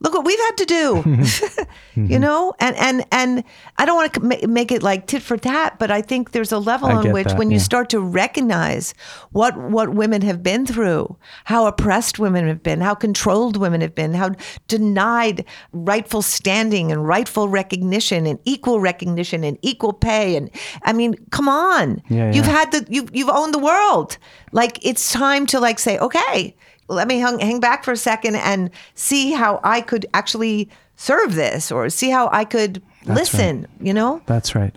Look what we've had to do. mm-hmm. You know, and and and I don't want to make it like tit for tat, but I think there's a level I on which that, when yeah. you start to recognize what what women have been through, how oppressed women have been, how controlled women have been, how denied rightful standing and rightful recognition and equal recognition and equal pay, and I mean, come on. Yeah, yeah. You've had the you you've owned the world. Like, it's time to like say, okay, let me hang, hang back for a second and see how I could actually serve this, or see how I could That's listen, right. you know? That's right.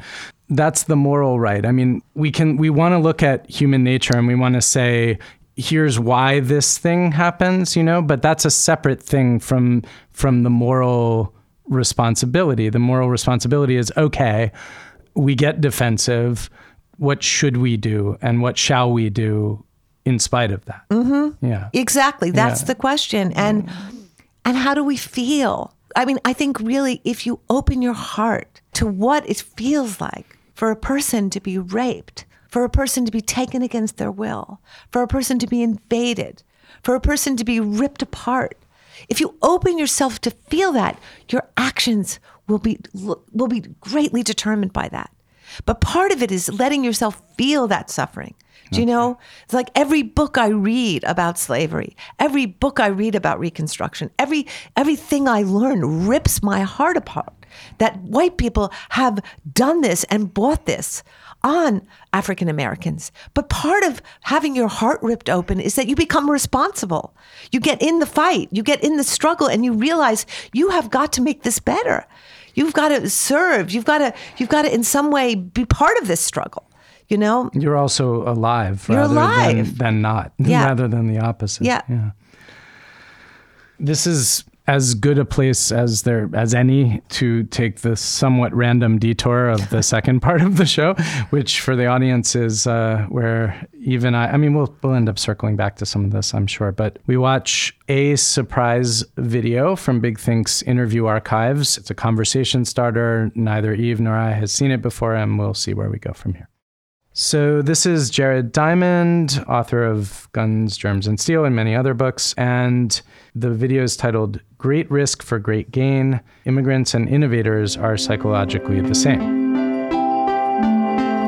That's the moral right. I mean, we can, we want to look at human nature and we want to say, here's why this thing happens, you know, but that's a separate thing from, from the moral responsibility. The moral responsibility is, okay, we get defensive. What should we do? And what shall we do? In spite of that. Mm-hmm. Yeah. Exactly. That's yeah. the question. And yeah. and how do we feel? I mean, I think really if you open your heart to what it feels like for a person to be raped, for a person to be taken against their will, for a person to be invaded, for a person to be ripped apart, if you open yourself to feel that, your actions will be will be greatly determined by that. But part of it is letting yourself feel that suffering. Do you know? It's like every book I read about slavery, every book I read about Reconstruction, every everything I learn rips my heart apart. That white people have done this and bought this on African Americans. But part of having your heart ripped open is that you become responsible. You get in the fight, you get in the struggle, and you realize you have got to make this better. You've got to serve. You've got to, you've got to in some way be part of this struggle. You know, you're also alive you're rather alive. Than, than not, yeah. rather than the opposite. Yeah. yeah. This is as good a place as there as any to take the somewhat random detour of the second part of the show, which for the audience is uh, where even I, I mean, we'll, we'll end up circling back to some of this, I'm sure, but we watch a surprise video from Big Think's interview archives. It's a conversation starter. Neither Eve nor I has seen it before, and we'll see where we go from here. So this is Jared Diamond, author of Guns, Germs, and Steel, and many other books. And the video is titled, Great Risk for Great Gain, Immigrants and Innovators Are Psychologically the Same.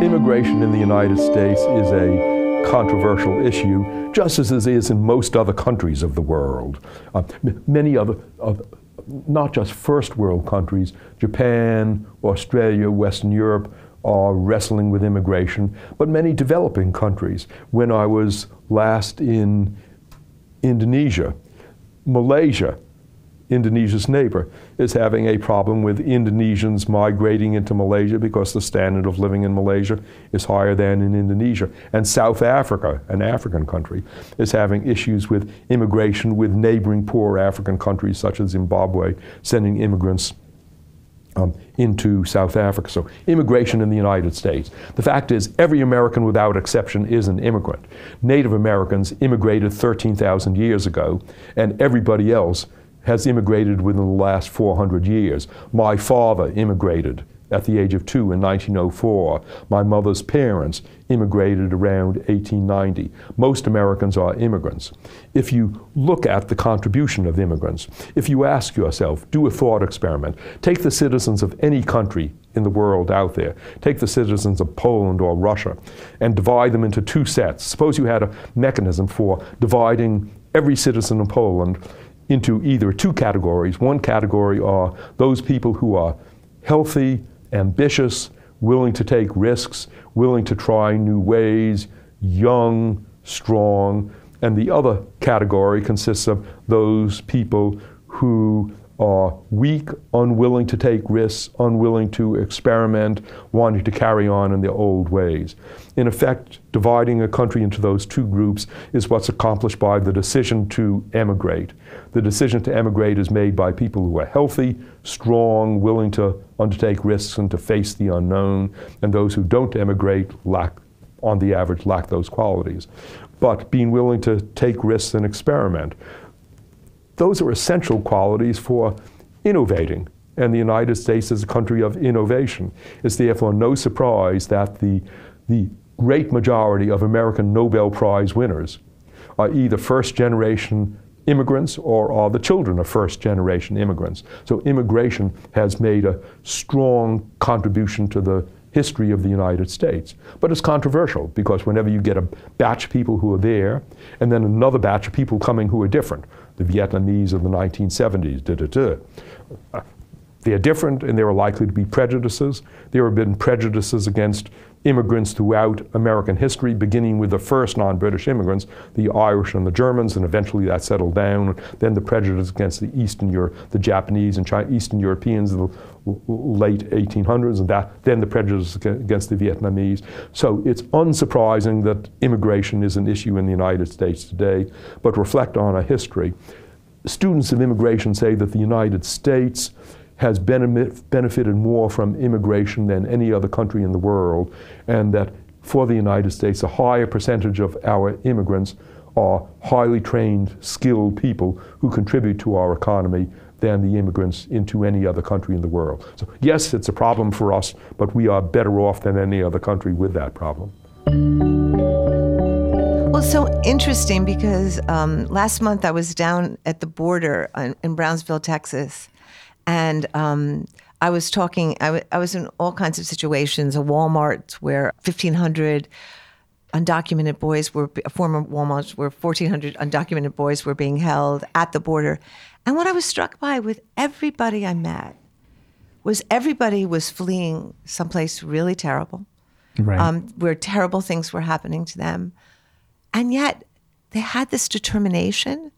Immigration in the United States is a controversial issue, just as it is in most other countries of the world. Uh, m- many other, other, not just first world countries, Japan, Australia, Western Europe, are wrestling with immigration, but many developing countries. When I was last in Indonesia, Malaysia Indonesia's neighbor is having a problem with Indonesians migrating into Malaysia because the standard of living in Malaysia is higher than in Indonesia. And South Africa, an African country, is having issues with immigration with neighboring poor African countries such as Zimbabwe, sending immigrants um, into South Africa. So immigration in the United States. The fact is every American without exception is an immigrant. Native Americans immigrated thirteen thousand years ago, and everybody else has immigrated within the last four hundred years. My father immigrated at the age of two in nineteen oh four. My mother's parents immigrated around eighteen ninety. Most Americans are immigrants. If you look at the contribution of immigrants, if you ask yourself, do a thought experiment, take the citizens of any country in the world out there, take the citizens of Poland or Russia, and divide them into two sets. Suppose you had a mechanism for dividing every citizen of Poland into either two categories. One category are those people who are healthy, ambitious, willing to take risks, willing to try new ways, young, strong. And the other category consists of those people who are weak, unwilling to take risks, unwilling to experiment, wanting to carry on in their old ways. In effect, dividing a country into those two groups is what's accomplished by the decision to emigrate. The decision to emigrate is made by people who are healthy, strong, willing to undertake risks and to face the unknown, and those who don't emigrate lack, on the average, lack those qualities. But being willing to take risks and experiment, those are essential qualities for innovating, and the United States is a country of innovation. It's therefore no surprise that the, the great majority of American Nobel Prize winners are either first-generation immigrants or are the children of first-generation immigrants. So immigration has made a strong contribution to the history of the United States. But it's controversial, because whenever you get a batch of people who are there, and then another batch of people coming who are different, the Vietnamese of the nineteen seventies, da da da. They're different, and there are likely to be prejudices. There have been prejudices against immigrants throughout American history, beginning with the first non-British immigrants, the Irish and the Germans, and eventually that settled down. Then the prejudice against the Eastern Europe, the Japanese and China, Eastern Europeans of the late eighteen hundreds, and that, then the prejudice against the Vietnamese. So it's unsurprising that immigration is an issue in the United States today, but reflect on a history. Students of immigration say that the United States has benefited more from immigration than any other country in the world, and that for the United States, a higher percentage of our immigrants are highly trained, skilled people who contribute to our economy than the immigrants into any other country in the world. So yes, it's a problem for us, but we are better off than any other country with that problem. Well, it's so interesting because um, last month I was down at the border in, in Brownsville, Texas, and um, I was talking, I, w- I was in all kinds of situations, a Walmart where fifteen hundred undocumented boys were, former Walmarts where fourteen hundred undocumented boys were being held at the border. And what I was struck by with everybody I met was everybody was fleeing someplace really terrible, right. um, where terrible things were happening to them. And yet they had this determination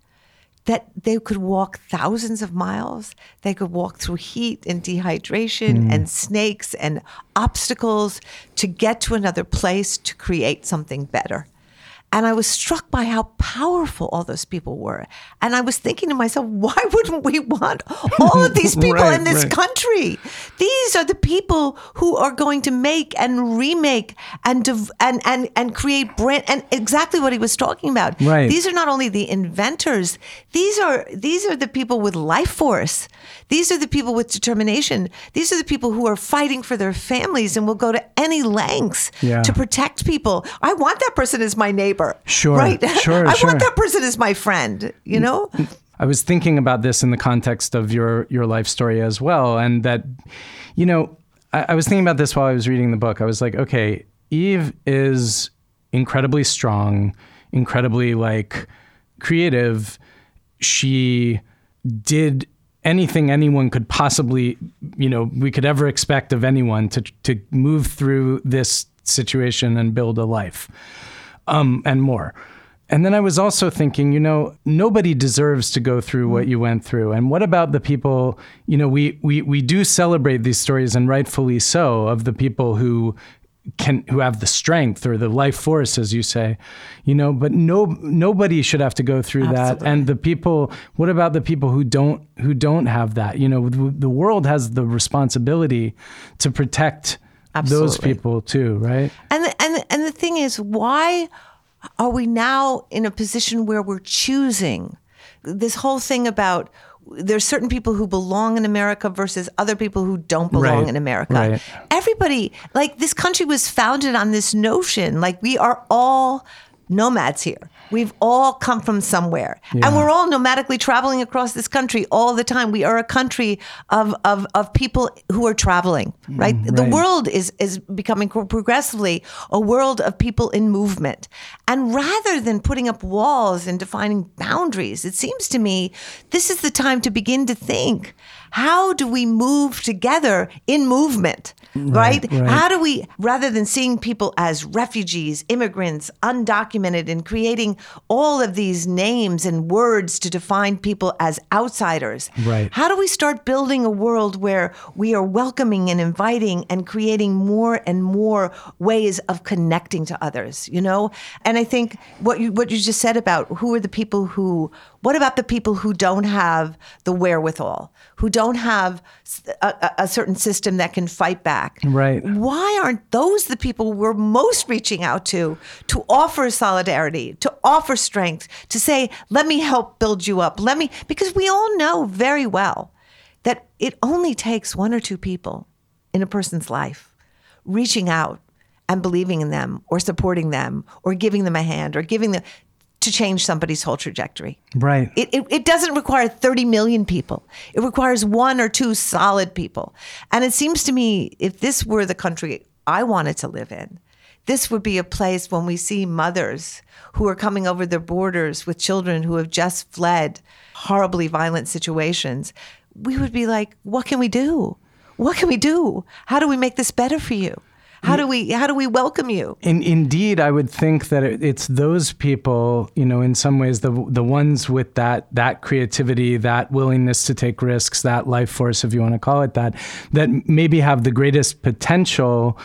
that they could walk thousands of miles, they could walk through heat and dehydration mm. and snakes and obstacles to get to another place to create something better. And I was struck by how powerful all those people were. And I was thinking to myself, why wouldn't we want all of these people right, in this right. country? These are the people who are going to make and remake and div- and, and and create brand, and exactly what he was talking about. Right. These are not only the inventors, these are these are the people with life force. These are the people with determination. These are the people who are fighting for their families and will go to any lengths yeah. to protect people. I want that person as my neighbor. Sure, right? sure, I sure. want that person as my friend, you know? I was thinking about this in the context of your, your life story as well. And that, you know, I, I was thinking about this while I was reading the book. I was like, okay, Eve is incredibly strong, incredibly like creative. She did anything anyone could possibly, you know, we could ever expect of anyone to, to move through this situation and build a life. Um, and more. And then I was also thinking, you know, nobody deserves to go through what you went through. And what about the people, you know, we we we do celebrate these stories, and rightfully so, of the people who can who have the strength or the life force, as you say, you know, but no nobody should have to go through Absolutely. That. And the people, what about the people who don't who don't have that? You know, the world has the responsibility to protect Absolutely. Those people too, right? And the, and the, and the thing is, why are we now in a position where we're choosing this whole thing about there's certain people who belong in America versus other people who don't belong right. in America? Right. Everybody, like, this country was founded on this notion, like, we are all nomads here. We've all come from somewhere. Yeah. And we're all nomadically traveling across this country all the time. We are a country of of, of people who are traveling, right? Mm, right? The world is is becoming progressively a world of people in movement. And rather than putting up walls and defining boundaries, it seems to me this is the time to begin to think, how do we move together in movement, right? Right, right? How do we, rather than seeing people as refugees, immigrants, undocumented, and creating all of these names and words to define people as outsiders, right. how do we start building a world where we are welcoming and inviting and creating more and more ways of connecting to others, you know? And I think what you what you just said about who are the people who, what about the people who don't have the wherewithal, who don't have a, a certain system that can fight back? Right. Why aren't those the people we're most reaching out to, to offer solidarity, to offer strength, to say, let me help build you up, let me, because we all know very well that it only takes one or two people in a person's life reaching out and believing in them or supporting them or giving them a hand or giving them, to change somebody's whole trajectory. Right. It, it it doesn't require thirty million people. It requires one or two solid people. And it seems to me, if this were the country I wanted to live in, this would be a place when we see mothers who are coming over their borders with children who have just fled horribly violent situations, we would be like, what can we do? What can we do? How do we make this better for you? How do we how do we welcome you? In, indeed, I would think that it, it's those people, you know, in some ways, the the ones with that that creativity, that willingness to take risks, that life force, if you want to call it that, that maybe have the greatest potential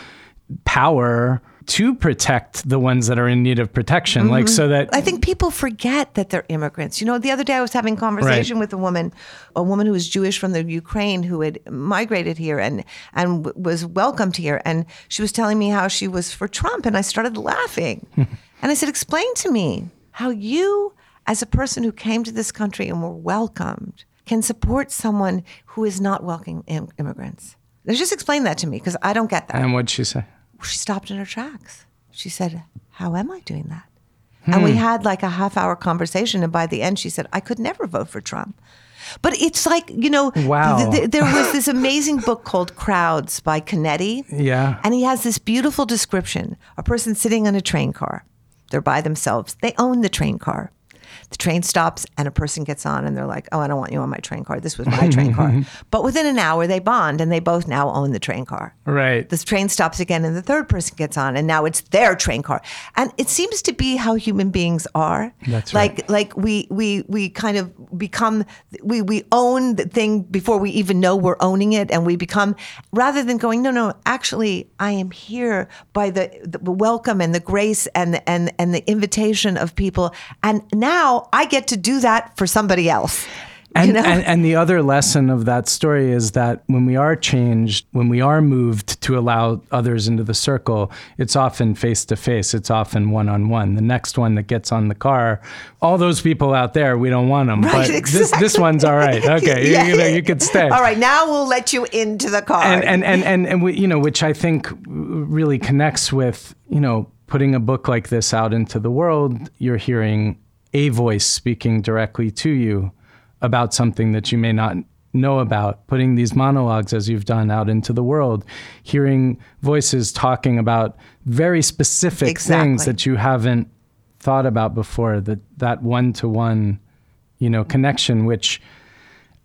power to protect the ones that are in need of protection. Mm-hmm. Like, so that I think people forget that they're immigrants. You know, the other day I was having a conversation right. with a woman, a woman who was Jewish from the Ukraine who had migrated here and, and w- was welcomed here. And she was telling me how she was for Trump. And I started laughing. And I said, explain to me how you, as a person who came to this country and were welcomed, can support someone who is not welcoming Im- immigrants. Now, just explain that to me, because I don't get that. And what'd she say? She stopped in her tracks. She said, how am I doing that? Hmm. And we had like a half hour conversation. And by the end, she said, I could never vote for Trump. But it's like, you know, wow. th- th- there was this amazing book called Crowds by Canetti. Yeah. And he has this beautiful description, a person sitting on a train car. They're by themselves. They own the train car. The train stops and a person gets on and they're like, oh, I don't want you on my train car. This was my train car. But within an hour, they bond and they both now own the train car. Right. This train stops again and the third person gets on and now it's their train car. And it seems to be how human beings are. That's like, right. Like we, we, we kind of become, we, we own the thing before we even know we're owning it. And we become, rather than going, no, no, actually, I am here by the, the welcome and the grace and the, and, and the invitation of people. And now, I get to do that for somebody else. And, you know? and, and the other lesson of that story is that when we are changed, when we are moved to allow others into the circle, it's often face to face. It's often one on one. The next one that gets on the car, all those people out there, we don't want them. Right, but exactly. this, this one's all right. Okay, yeah. you, you know, you can stay. All right, now we'll let you into the car. And and and and, and we, you know, which I think really connects with, you know, putting a book like this out into the world. You're hearing a voice speaking directly to you about something that you may not know about, putting these monologues, as you've done, out into the world, hearing voices talking about very specific exactly. things that you haven't thought about before, that, that one-to-one, you know, connection, which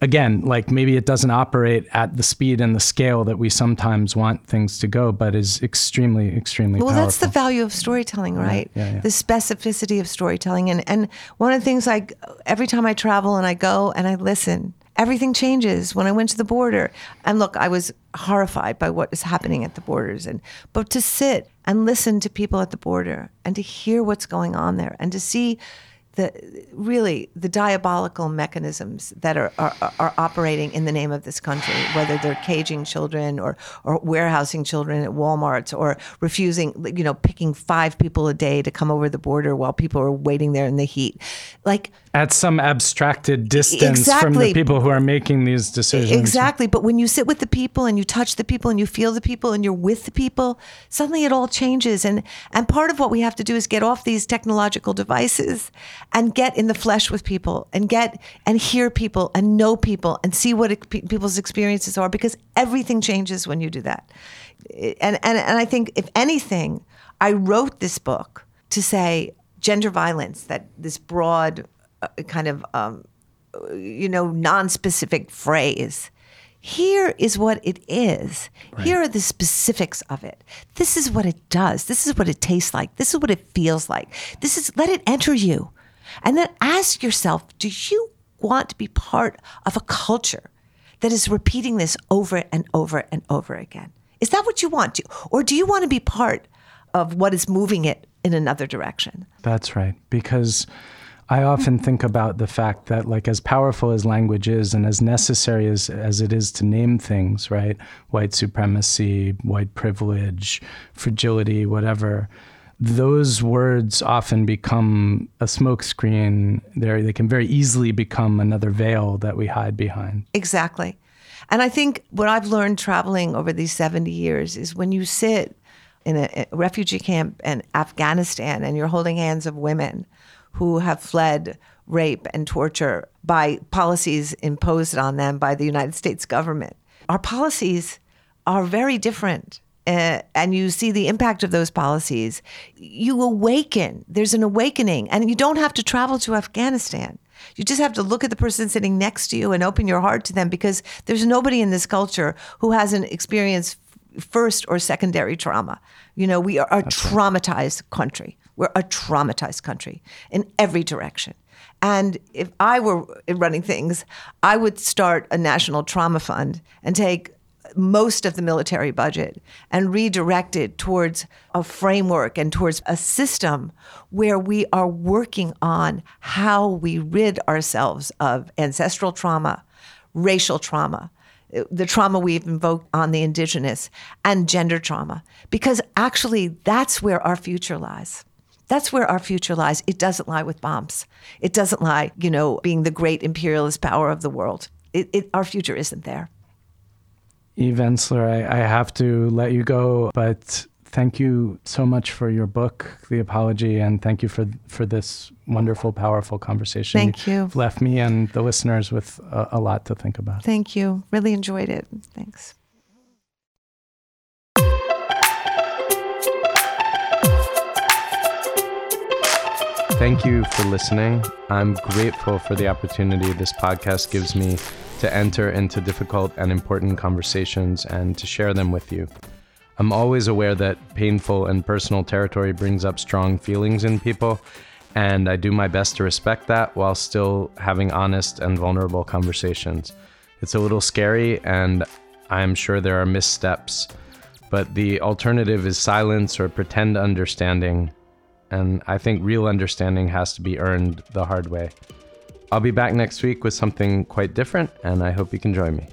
again, like maybe it doesn't operate at the speed and the scale that we sometimes want things to go, but is extremely, extremely well, powerful. Well, that's the value of storytelling, right? Yeah, yeah, yeah. The specificity of storytelling. And, and one of the things, I, every time I travel and I go and I listen, everything changes. When I went to the border, and look, I was horrified by what is happening at the borders. And but to sit and listen to people at the border and to hear what's going on there and to see the really the diabolical mechanisms that are, are are operating in the name of this country, whether they're caging children or or warehousing children at Walmarts or refusing, you know, picking five people a day to come over the border while people are waiting there in the heat, like at some abstracted distance exactly. from the people who are making these decisions. Exactly. But when you sit with the people and you touch the people and you feel the people and you're with the people, suddenly it all changes. And and part of what we have to do is get off these technological devices and get in the flesh with people and get and hear people and know people and see what it, people's experiences are, because everything changes when you do that. And, and and I think, if anything, I wrote this book to say gender violence, that this broad uh, kind of, um, you know, non-specific phrase, here is what it is. Right. Here are the specifics of it. This is what it does. This is what it tastes like. This is what it feels like. This is, let it enter you. And then ask yourself, do you want to be part of a culture that is repeating this over and over and over again? Is that what you want to? Or do you want to be part of what is moving it in another direction? That's right. Because I often think about the fact that, like, as powerful as language is and as necessary as, as it is to name things, right? White supremacy, white privilege, fragility, whatever. Those words often become a smokescreen. They can very easily become another veil that we hide behind. Exactly. And I think what I've learned traveling over these seventy years is when you sit in a refugee camp in Afghanistan and you're holding hands of women who have fled rape and torture by policies imposed on them by the United States government, our policies are very different. Uh, and you see the impact of those policies, you awaken. There's an awakening. And you don't have to travel to Afghanistan. You just have to look at the person sitting next to you and open your heart to them, because there's nobody in this culture who hasn't experienced first or secondary trauma. You know, we are a That's traumatized right. country. We're a traumatized country in every direction. And if I were running things, I would start a national trauma fund and take most of the military budget and redirected towards a framework and towards a system where we are working on how we rid ourselves of ancestral trauma, racial trauma, the trauma we've invoked on the indigenous, and gender trauma. Because actually, that's where our future lies. That's where our future lies. It doesn't lie with bombs. It doesn't lie, you know, being the great imperialist power of the world. It, it, our future isn't there. Eve Ensler, I, I have to let you go, but thank you so much for your book, The Apology, and thank you for for this wonderful, powerful conversation. Thank you. You've left me and the listeners with a, a lot to think about. Thank you. Really enjoyed it. Thanks. Thank you for listening. I'm grateful for the opportunity this podcast gives me to enter into difficult and important conversations and to share them with you. I'm always aware that painful and personal territory brings up strong feelings in people, and I do my best to respect that while still having honest and vulnerable conversations. It's a little scary, and I'm sure there are missteps, but the alternative is silence or pretend understanding. And I think real understanding has to be earned the hard way. I'll be back next week with something quite different, and I hope you can join me.